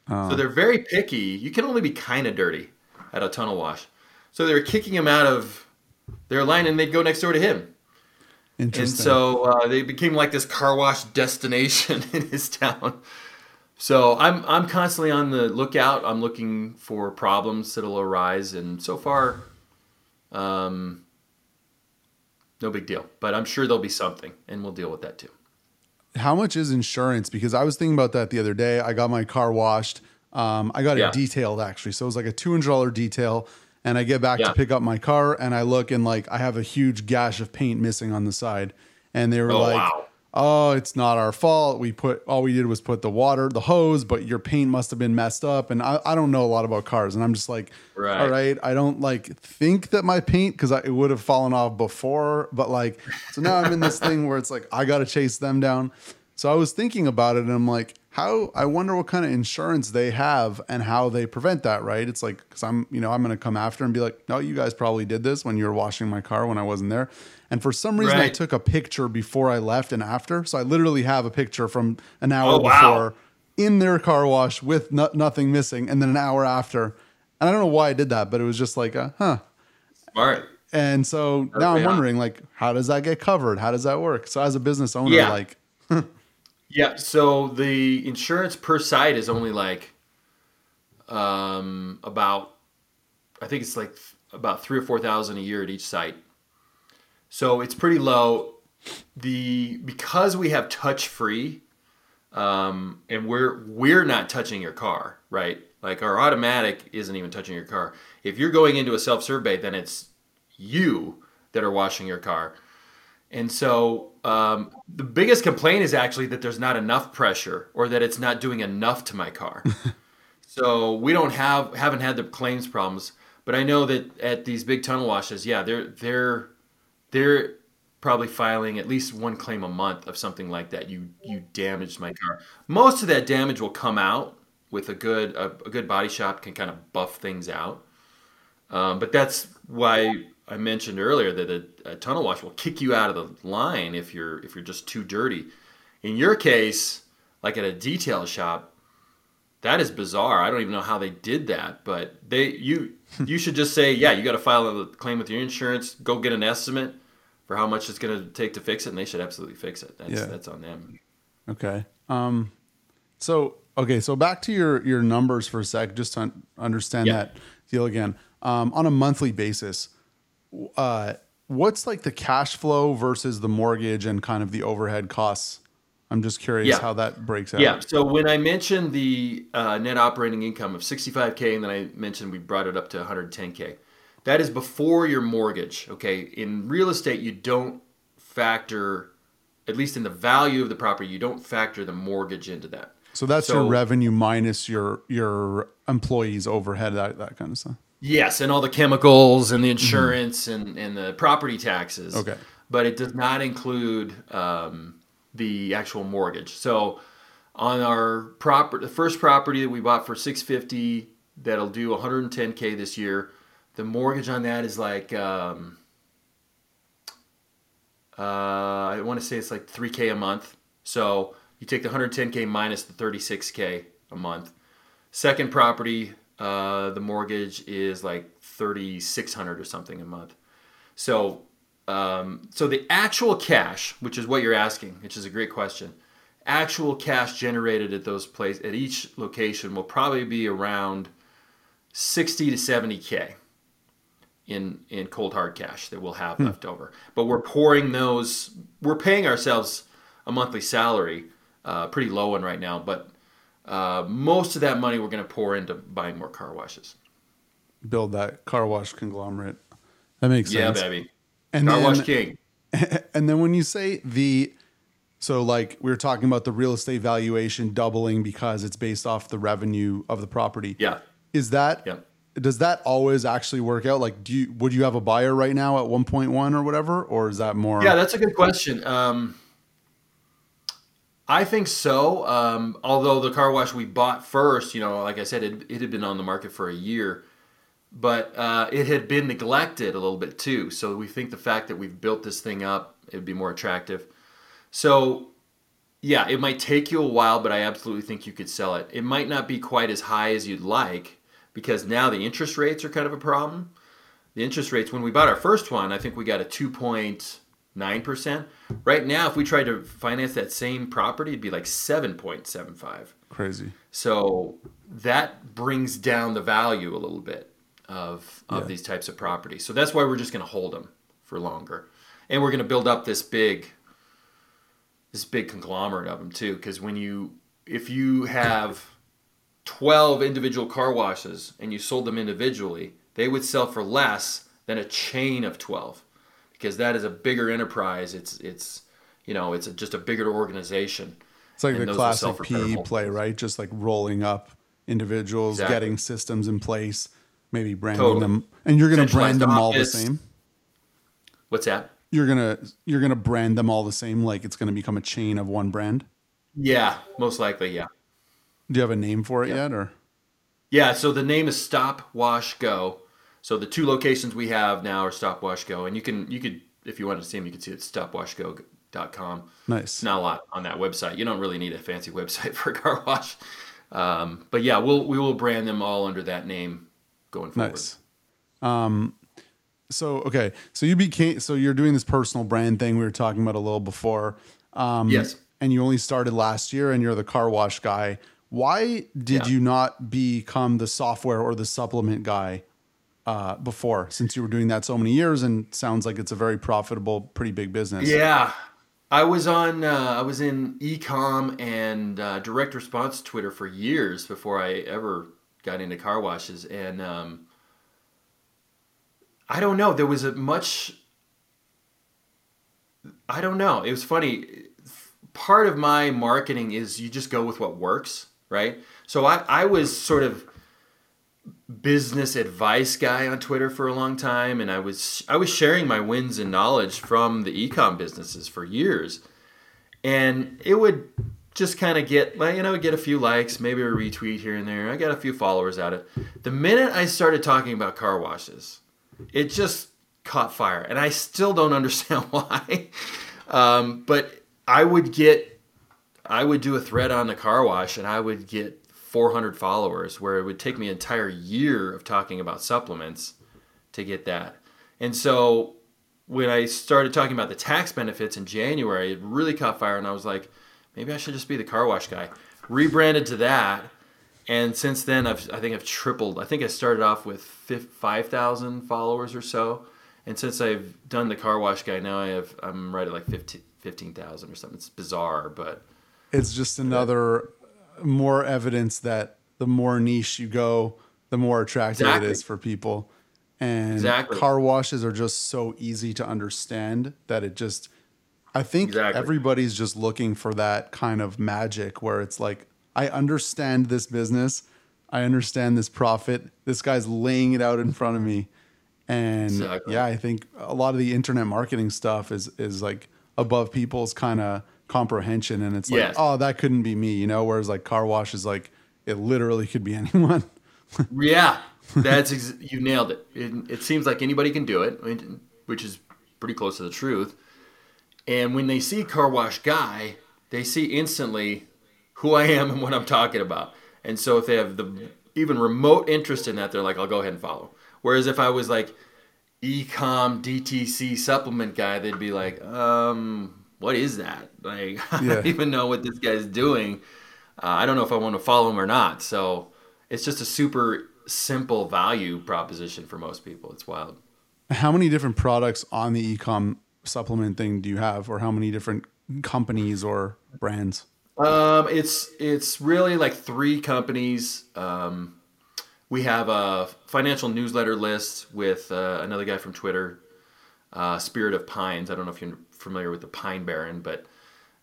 Oh. So they're very picky. You can only be kind of dirty at a tunnel wash. So they're kicking him out of their line, and they'd go next door to him. Interesting. And so uh, they became like this car wash destination in his town. So I'm I'm constantly on the lookout. I'm looking for problems that'll arise, and so far, um, no big deal. But I'm sure there'll be something, and we'll deal with that too. How much is insurance? Because I was thinking about that the other day. I got my car washed. Um, I got it yeah. detailed actually, so it was like a two hundred dollars detail. And I get back yeah. to pick up my car, and I look, and like I have a huge gash of paint missing on the side, and they were oh, like. Wow. Oh, it's not our fault. We put, all we did was put the water, the hose, but your paint must've been messed up. And I, I don't know a lot about cars, and I'm just like, right. all right, I don't like think that my paint, cause I, it would have fallen off before, but like, so now I'm in this thing where it's like, I got to chase them down. So I was thinking about it, and I'm like, how, I wonder what kind of insurance they have and how they prevent that. Right. It's like, cause I'm, you know, I'm going to come after and be like, no, you guys probably did this when you were washing my car when I wasn't there. And for some reason, right. I took a picture before I left and after. So I literally have a picture from an hour oh, before wow. in their car wash with no, nothing missing, and then an hour after. And I don't know why I did that, but it was just like, a, huh. Smart. And so That'll now I'm wondering, like, how does that get covered? How does that work? So as a business owner, yeah. like. yeah. So the insurance per site is only like um, about, I think it's like about three or four thousand a year at each site. So it's pretty low. The because we have touch free, um, and we're we're not touching your car, right? Like our automatic isn't even touching your car. If you're going into a self-serve bay, then it's you that are washing your car. And so um, the biggest complaint is actually that there's not enough pressure, or that it's not doing enough to my car. So we don't have, haven't had the claims problems, but I know that at these big tunnel washes, yeah, they're, they're, they're probably filing at least one claim a month of something like that. You, you damaged my car. Most of that damage will come out with a good, a, a good body shop can kind of buff things out. Um, but that's why I mentioned earlier that a, a tunnel wash will kick you out of the line if you're, if you're just too dirty. In your case, like at a detail shop, that is bizarre. I don't even know how they did that, but they you you should just say, yeah, you got to file a claim with your insurance, go get an estimate for how much it's going to take to fix it, and they should absolutely fix it. That's yeah. that's on them. Okay. Um so okay, so back to your your numbers for a sec, just to understand yeah. that deal again. Um on a monthly basis, uh what's like the cash flow versus the mortgage and kind of the overhead costs? I'm just curious yeah. how that breaks out. Yeah. So when I mentioned the uh, net operating income of sixty-five K, and then I mentioned we brought it up to one hundred ten K, that is before your mortgage. Okay. In real estate, you don't factor, at least in the value of the property, you don't factor the mortgage into that. So that's so, your revenue minus your your employees' overhead, that that kind of stuff. Yes, and all the chemicals and the insurance mm-hmm. and and the property taxes. Okay. But it does not include. Um, the actual mortgage. So on our property, the first property that we bought for six fifty, that'll do one hundred ten K this year. The mortgage on that is like, um, uh, I want to say it's like three K a month. So you take the one hundred ten K minus the thirty-six K a month. Second property, uh, the mortgage is like thirty-six hundred or something a month. So Um, so the actual cash, which is what you're asking, which is a great question, actual cash generated at those places, at each location, will probably be around sixty to seventy K in in cold hard cash that we'll have hmm. left over. But we're pouring those, we're paying ourselves a monthly salary, uh, pretty low one right now. But uh, most of that money we're going to pour into buying more car washes, build that car wash conglomerate. That makes sense. Yeah, baby. And Car Wash King. And then when you say the, so like we were talking about the real estate valuation doubling because it's based off the revenue of the property. Yeah. Is that, yeah. does that always actually work out? Like, do you, would you have a buyer right now at one point one or whatever, or is that more? Yeah, that's a good question. Um, I think so. Um, although the car wash we bought first, you know, like I said, it, it had been on the market for a year. But uh, it had been neglected a little bit too. So we think the fact that we've built this thing up, it'd be more attractive. So yeah, it might take you a while, but I absolutely think you could sell it. It might not be quite as high as you'd like because now the interest rates are kind of a problem. The interest rates, when we bought our first one, I think we got a two point nine percent. Right now, if we tried to finance that same property, it'd be like seven point seven five. Crazy. So that brings down the value a little bit of of yeah. these types of properties. So that's why we're just going to hold them for longer. And we're going to build up this big this big conglomerate of them too, because when you if you have twelve individual car washes and you sold them individually, they would sell for less than a chain of twelve, because that is a bigger enterprise. It's it's you know, it's a, just a bigger organization. It's like and the classic P E play, right? Just like rolling up individuals, exactly. getting systems in place. Maybe branding totally. them, and you're going to brand them all the same. What's that? You're going to, you're going to brand them all the same. Like it's going to become a chain of one brand. Yeah, most likely. Yeah. Do you have a name for it yeah. yet? Or? Yeah. So the name is Stop, Wash, Go. So the two locations we have now are Stop, Wash, Go. And you can, you could, if you wanted to see them, you could see it at stop wash go dot com. Nice. Not a lot on that website. You don't really need a fancy website for a car wash. Um, but yeah, we'll, we will brand them all under that name going forward. Nice. Um, so, okay. So you became, so you're doing this personal brand thing we were talking about a little before. Um, yes. And you only started last year and you're the car wash guy. Why did yeah. you not become the software or the supplement guy, uh, before, since you were doing that so many years and sounds like it's a very profitable, pretty big business? Yeah. I was on, uh, I was in e-com and, uh, direct response Twitter for years before I ever got into car washes, and um, I don't know. There was a much. I don't know. It was funny. Part of my marketing is you just go with what works. right? So I, I was sort of business advice guy on Twitter for a long time, and I was I was sharing my wins and knowledge from the ecom businesses for years, and it would just kind of get, you know, get a few likes, maybe a retweet here and there. I got a few followers out of it. The minute I started talking about car washes, it just caught fire, and I still don't understand why. Um, but I would get, I would do a thread on the car wash, and I would get four hundred followers, where it would take me an entire year of talking about supplements to get that. And so when I started talking about the tax benefits in January, it really caught fire, and I was like, maybe I should just be the car wash guy. Rebranded to that, and since then I've, I think I've tripled. I think I started off with five thousand followers or so, and since I've done the car wash guy, now I have, I'm right at like fifteen thousand or something. It's bizarre, but it's just another more evidence that the more niche you go, the more attractive exactly. it is for people. And exactly. car washes are just so easy to understand that it just, I think exactly. everybody's just looking for that kind of magic where it's like, I understand this business. I understand this profit. This guy's laying it out in front of me. And exactly. yeah, I think a lot of the internet marketing stuff is, is like above people's kind of comprehension, and it's like, yes. oh, that couldn't be me, you know, whereas like car wash is like, it literally could be anyone. yeah, that's, ex- you nailed it. it. It seems like anybody can do it, which is pretty close to the truth. And when they see car wash guy, they see instantly who I am and what I'm talking about. And so if they have the even remote interest in that, they're like, I'll go ahead and follow. Whereas if I was like e-com D T C supplement guy, they'd be like, um, what is that? Like, yeah. I don't even know what this guy's doing. Uh, I don't know if I want to follow him or not. So it's just a super simple value proposition for most people. It's wild. How many different products on the e-com supplement thing do you have, or how many different companies or brands? Um, it's, it's really like three companies. Um, we have a financial newsletter list with uh, another guy from Twitter, uh, Spirit of Pines. I don't know if you're familiar with the Pine Baron, but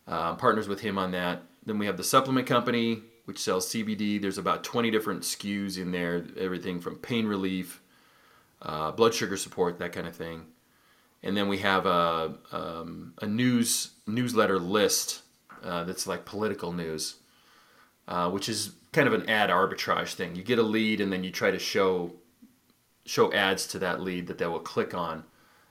uh, partners with him on that. Then we have the supplement company, which sells C B D. There's about twenty different S K Us in there, everything from pain relief, uh, blood sugar support, that kind of thing. And then we have a, um, a news newsletter list uh, that's like political news, uh, which is kind of an ad arbitrage thing. You get a lead, and then you try to show show ads to that lead that they will click on,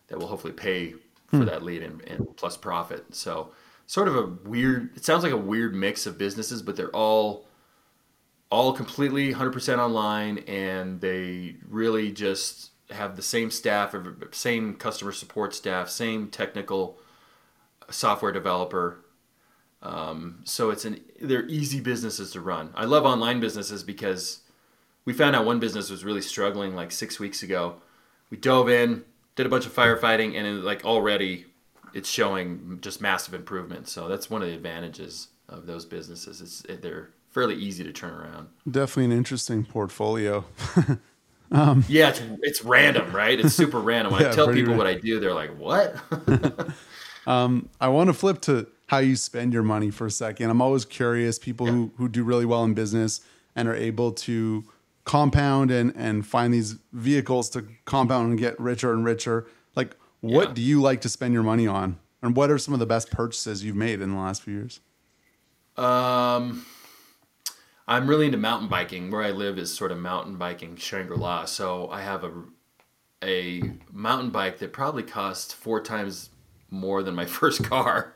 that will hopefully pay for that lead and, and plus profit. So sort of a weird, it sounds like a weird mix of businesses, but they're all, all completely one hundred percent online, and they really just have the same staff, same customer support staff, same technical software developer. Um, so it's an, they're easy businesses to run. I love online businesses because we found out one business was really struggling like six weeks ago. We dove in, did a bunch of firefighting, and it, like already it's showing just massive improvement. So that's one of the advantages of those businesses. It's it, they're fairly easy to turn around. Definitely an interesting portfolio. um, yeah, it's, it's random, right? It's super random. When yeah, I tell people random. What I do, they're like, what? um, I want to flip to how you spend your money for a second. I'm always curious, people yeah. who, who do really well in business and are able to compound and, and find these vehicles to compound and get richer and richer. Like, what yeah. do you like to spend your money on? And what are some of the best purchases you've made in the last few years? Um, I'm really into mountain biking. Where I live is sort of mountain biking Shangri-La. So I have a, a mountain bike that probably costs four times more than my first car.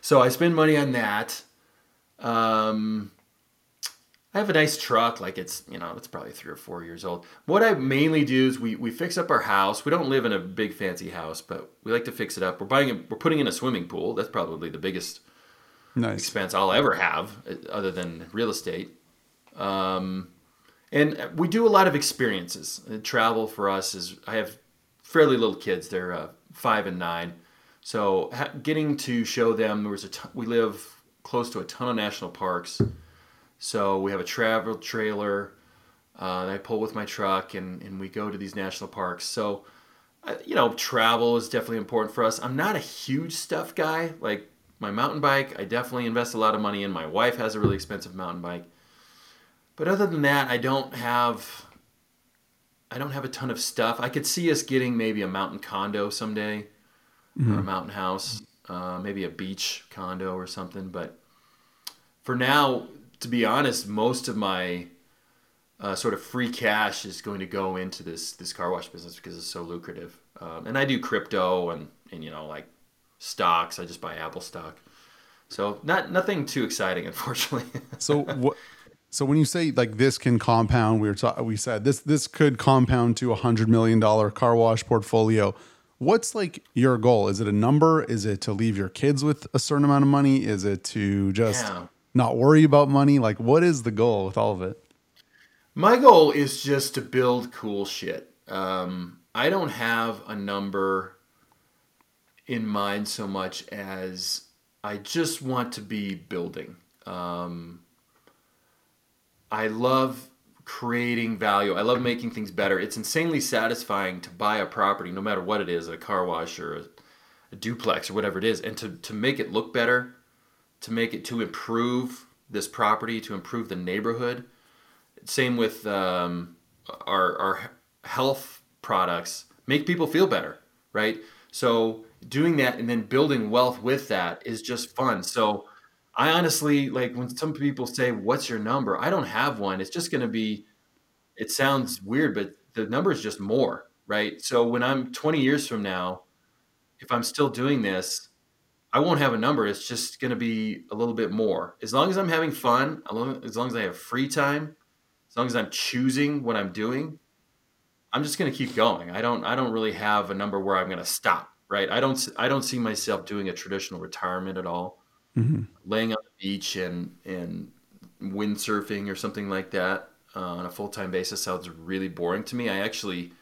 So I spend money on that. Um, I have a nice truck, like it's, you know, it's probably three or four years old. What I mainly do is we, we fix up our house. We don't live in a big fancy house, but we like to fix it up. We're buying, a, we're putting in a swimming pool. That's probably the biggest nice. Expense I'll ever have, other than real estate. Um, and we do a lot of experiences. And travel for us is, I have fairly little kids. They're uh, five and nine, so ha- getting to show them. There was a t- we live close to a ton of national parks. So we have a travel trailer uh, that I pull with my truck, and, and we go to these national parks. So, uh, you know, travel is definitely important for us. I'm not a huge stuff guy. Like my mountain bike, I definitely invest a lot of money in. My wife has a really expensive mountain bike. But other than that, I don't have I don't have a ton of stuff. I could see us getting maybe a mountain condo someday, mm-hmm. or a mountain house, uh, maybe a beach condo or something. But for now, to be honest, most of my uh, sort of free cash is going to go into this this car wash business because it's so lucrative. Um, and I do crypto and, and, you know, like stocks. I just buy Apple stock. So not nothing too exciting, unfortunately. So what? So when you say like this can compound, we were ta- we said this this could compound to a hundred million dollar car wash portfolio. What's like your goal? Is it a number? Is it to leave your kids with a certain amount of money? Is it to just yeah. not worry about money? Like, what is the goal with all of it? My goal is just to build cool shit. Um, I don't have a number in mind so much as I just want to be building. Um, I love creating value. I love making things better. It's insanely satisfying to buy a property, no matter what it is, a car wash or a, a duplex or whatever it is, and to, to make it look better, to make it, to improve this property, to improve the neighborhood. Same with um, our, our health products, make people feel better, right? So doing that and then building wealth with that is just fun. So I honestly, like when some people say, what's your number? I don't have one. It's just going to be, it sounds weird, but the number is just more, right? So when I'm twenty years from now, if I'm still doing this, I won't have a number. It's just going to be a little bit more. As long as I'm having fun, as long as I have free time, as long as I'm choosing what I'm doing, I'm just going to keep going. I don't, I don't really have a number where I'm going to stop, right? I don't, I don't see myself doing a traditional retirement at all. Mm-hmm. Laying on the beach and, and windsurfing or something like that uh, on a full-time basis sounds really boring to me. I actually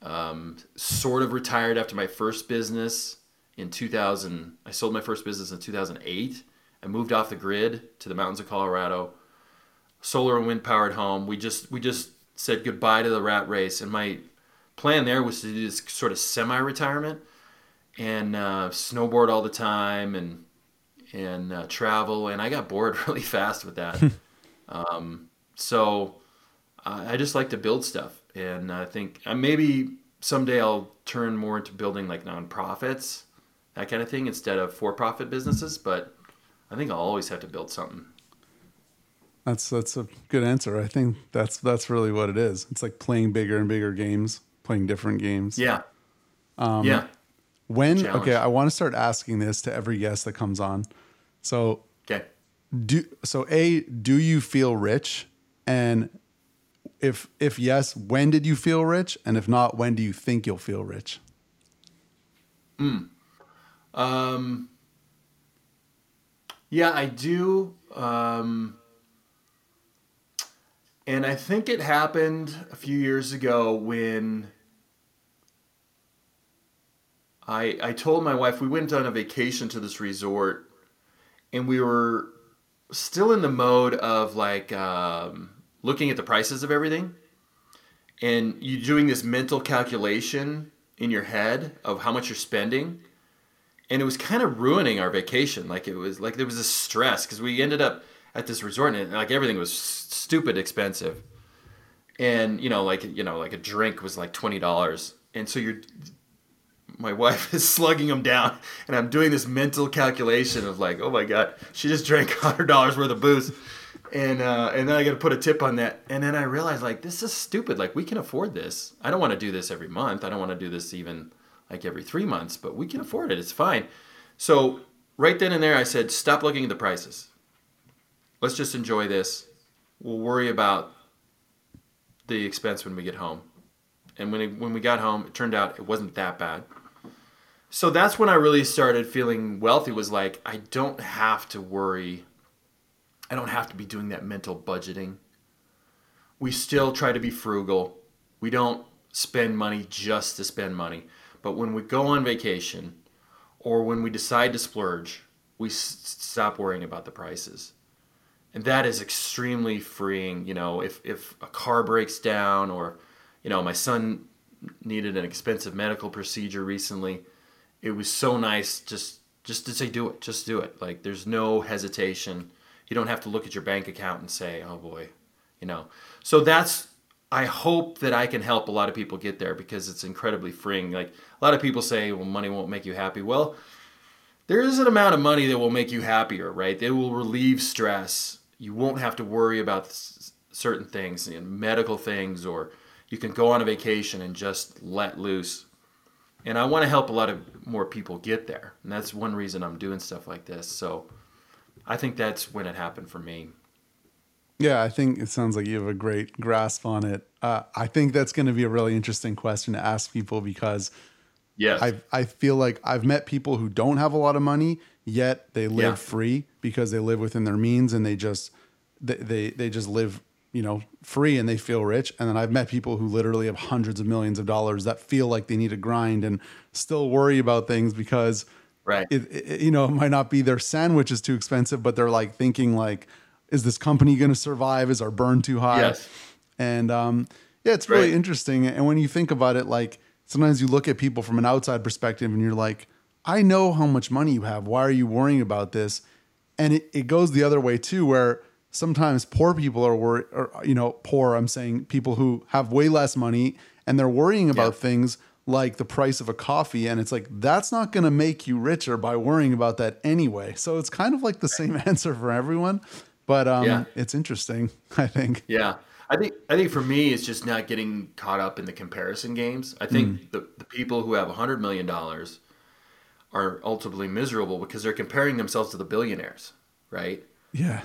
um, sort of retired after my first business in two thousand. I sold my first business in two thousand eight. I moved off the grid to the mountains of Colorado, solar and wind-powered home. We just we just said goodbye to the rat race, and my plan there was to do this sort of semi-retirement and uh, snowboard all the time and and uh, travel, and I got bored really fast with that. um, so uh, I just like to build stuff, and I think uh, maybe someday I'll turn more into building like nonprofits, that kind of thing, instead of for-profit businesses, but I think I'll always have to build something. That's that's a good answer. I think that's that's really what it is. It's like playing bigger and bigger games, playing different games. Yeah. Um, yeah. When, Challenge. Okay, I want to start asking this to every guest that comes on. So, okay. do, so A, do you feel rich? And if, if yes, when did you feel rich? And if not, when do you think you'll feel rich? Mm. Um, yeah, I do. Um, and I think it happened a few years ago when I, I told my wife, we went on a vacation to this resort and we were still in the mode of like um, looking at the prices of everything and you doing this mental calculation in your head of how much you're spending. And it was kind of ruining our vacation. Like it was like there was a stress because we ended up at this resort and like everything was stupid expensive. And, you know, like, you know, like a drink was like twenty dollars. And so you're... my wife is slugging them down and I'm doing this mental calculation of like, oh my God, she just drank a hundred dollars worth of booze. And, uh, and then I got to put a tip on that. And then I realized like, this is stupid. Like we can afford this. I don't want to do this every month. I don't want to do this even like every three months, but we can afford it. It's fine. So right then and there, I said, stop looking at the prices. Let's just enjoy this. We'll worry about the expense when we get home. And when it, when we got home, it turned out it wasn't that bad. So that's when I really started feeling wealthy, was like, I don't have to worry. I don't have to be doing that mental budgeting. We still try to be frugal. We don't spend money just to spend money. But when we go on vacation or when we decide to splurge, we s- stop worrying about the prices. And that is extremely freeing. You know, if, if a car breaks down or, you know, my son needed an expensive medical procedure recently. It was so nice just just to say, do it, just do it. Like there's no hesitation. You don't have to look at your bank account and say, oh boy, you know. So that's, I hope that I can help a lot of people get there because it's incredibly freeing. Like a lot of people say, well, money won't make you happy. Well, there is an amount of money that will make you happier, right? It will relieve stress. You won't have to worry about s- certain things, you know, medical things, or you can go on a vacation and just let loose. And I want to help a lot of more people get there. And that's one reason I'm doing stuff like this. So I think that's when it happened for me. Yeah, I think it sounds like you have a great grasp on it. Uh, I think that's going to be a really interesting question to ask people because yes. I I feel like I've met people who don't have a lot of money, yet they live yeah. free because they live within their means and they just they, they they just live, you know, free and they feel rich. And then I've met people who literally have hundreds of millions of dollars that feel like they need to grind and still worry about things because right. it, it you know, it might not be their sandwich is too expensive, but they're like thinking like, is this company going to survive? Is our burn too high? Yes. And um, yeah, it's really right. interesting. And when you think about it, like sometimes you look at people from an outside perspective and you're like, I know how much money you have. Why are you worrying about this? And it, it goes the other way too, where sometimes poor people are, wor- or, you know, poor, I'm saying people who have way less money and they're worrying about yeah. things like the price of a coffee. And it's like, that's not going to make you richer by worrying about that anyway. So it's kind of like the right. same answer for everyone. But um, yeah. it's interesting, I think. Yeah, I think I think for me, it's just not getting caught up in the comparison games. I think mm. the, the people who have one hundred million dollars are ultimately miserable because they're comparing themselves to the billionaires, right? Yeah.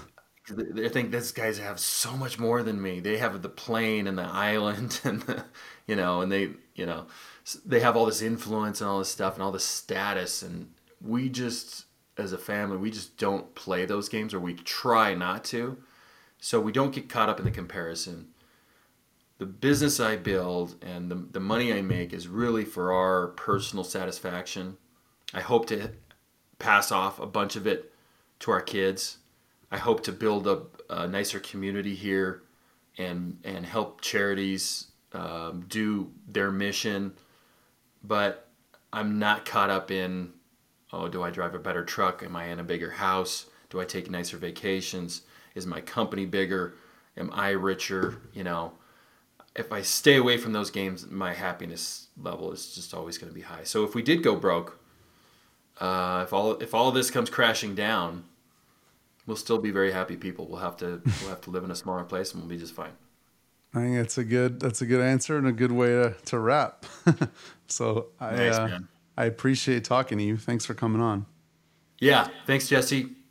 They think these guys have so much more than me. They have the plane and the island and, the, you know, and they, you know, they have all this influence and all this stuff and all this status. And we just... as a family, we just don't play those games, or we try not to. So we don't get caught up in the comparison. The business I build and the, the money I make is really for our personal satisfaction. I hope to pass off a bunch of it to our kids. I hope to build up a nicer community here and, and help charities um, do their mission. But I'm not caught up in, oh, do I drive a better truck? Am I in a bigger house? Do I take nicer vacations? Is my company bigger? Am I richer? You know, if I stay away from those games, my happiness level is just always going to be high. So if we did go broke, uh, if all if all this comes crashing down, we'll still be very happy people. We'll have to we'll have to live in a smaller place, and we'll be just fine. I think that's a good that's a good answer and a good way to to wrap. So I. Nice, uh, man. I appreciate talking to you. Thanks for coming on. Yeah. Thanks, Jesse.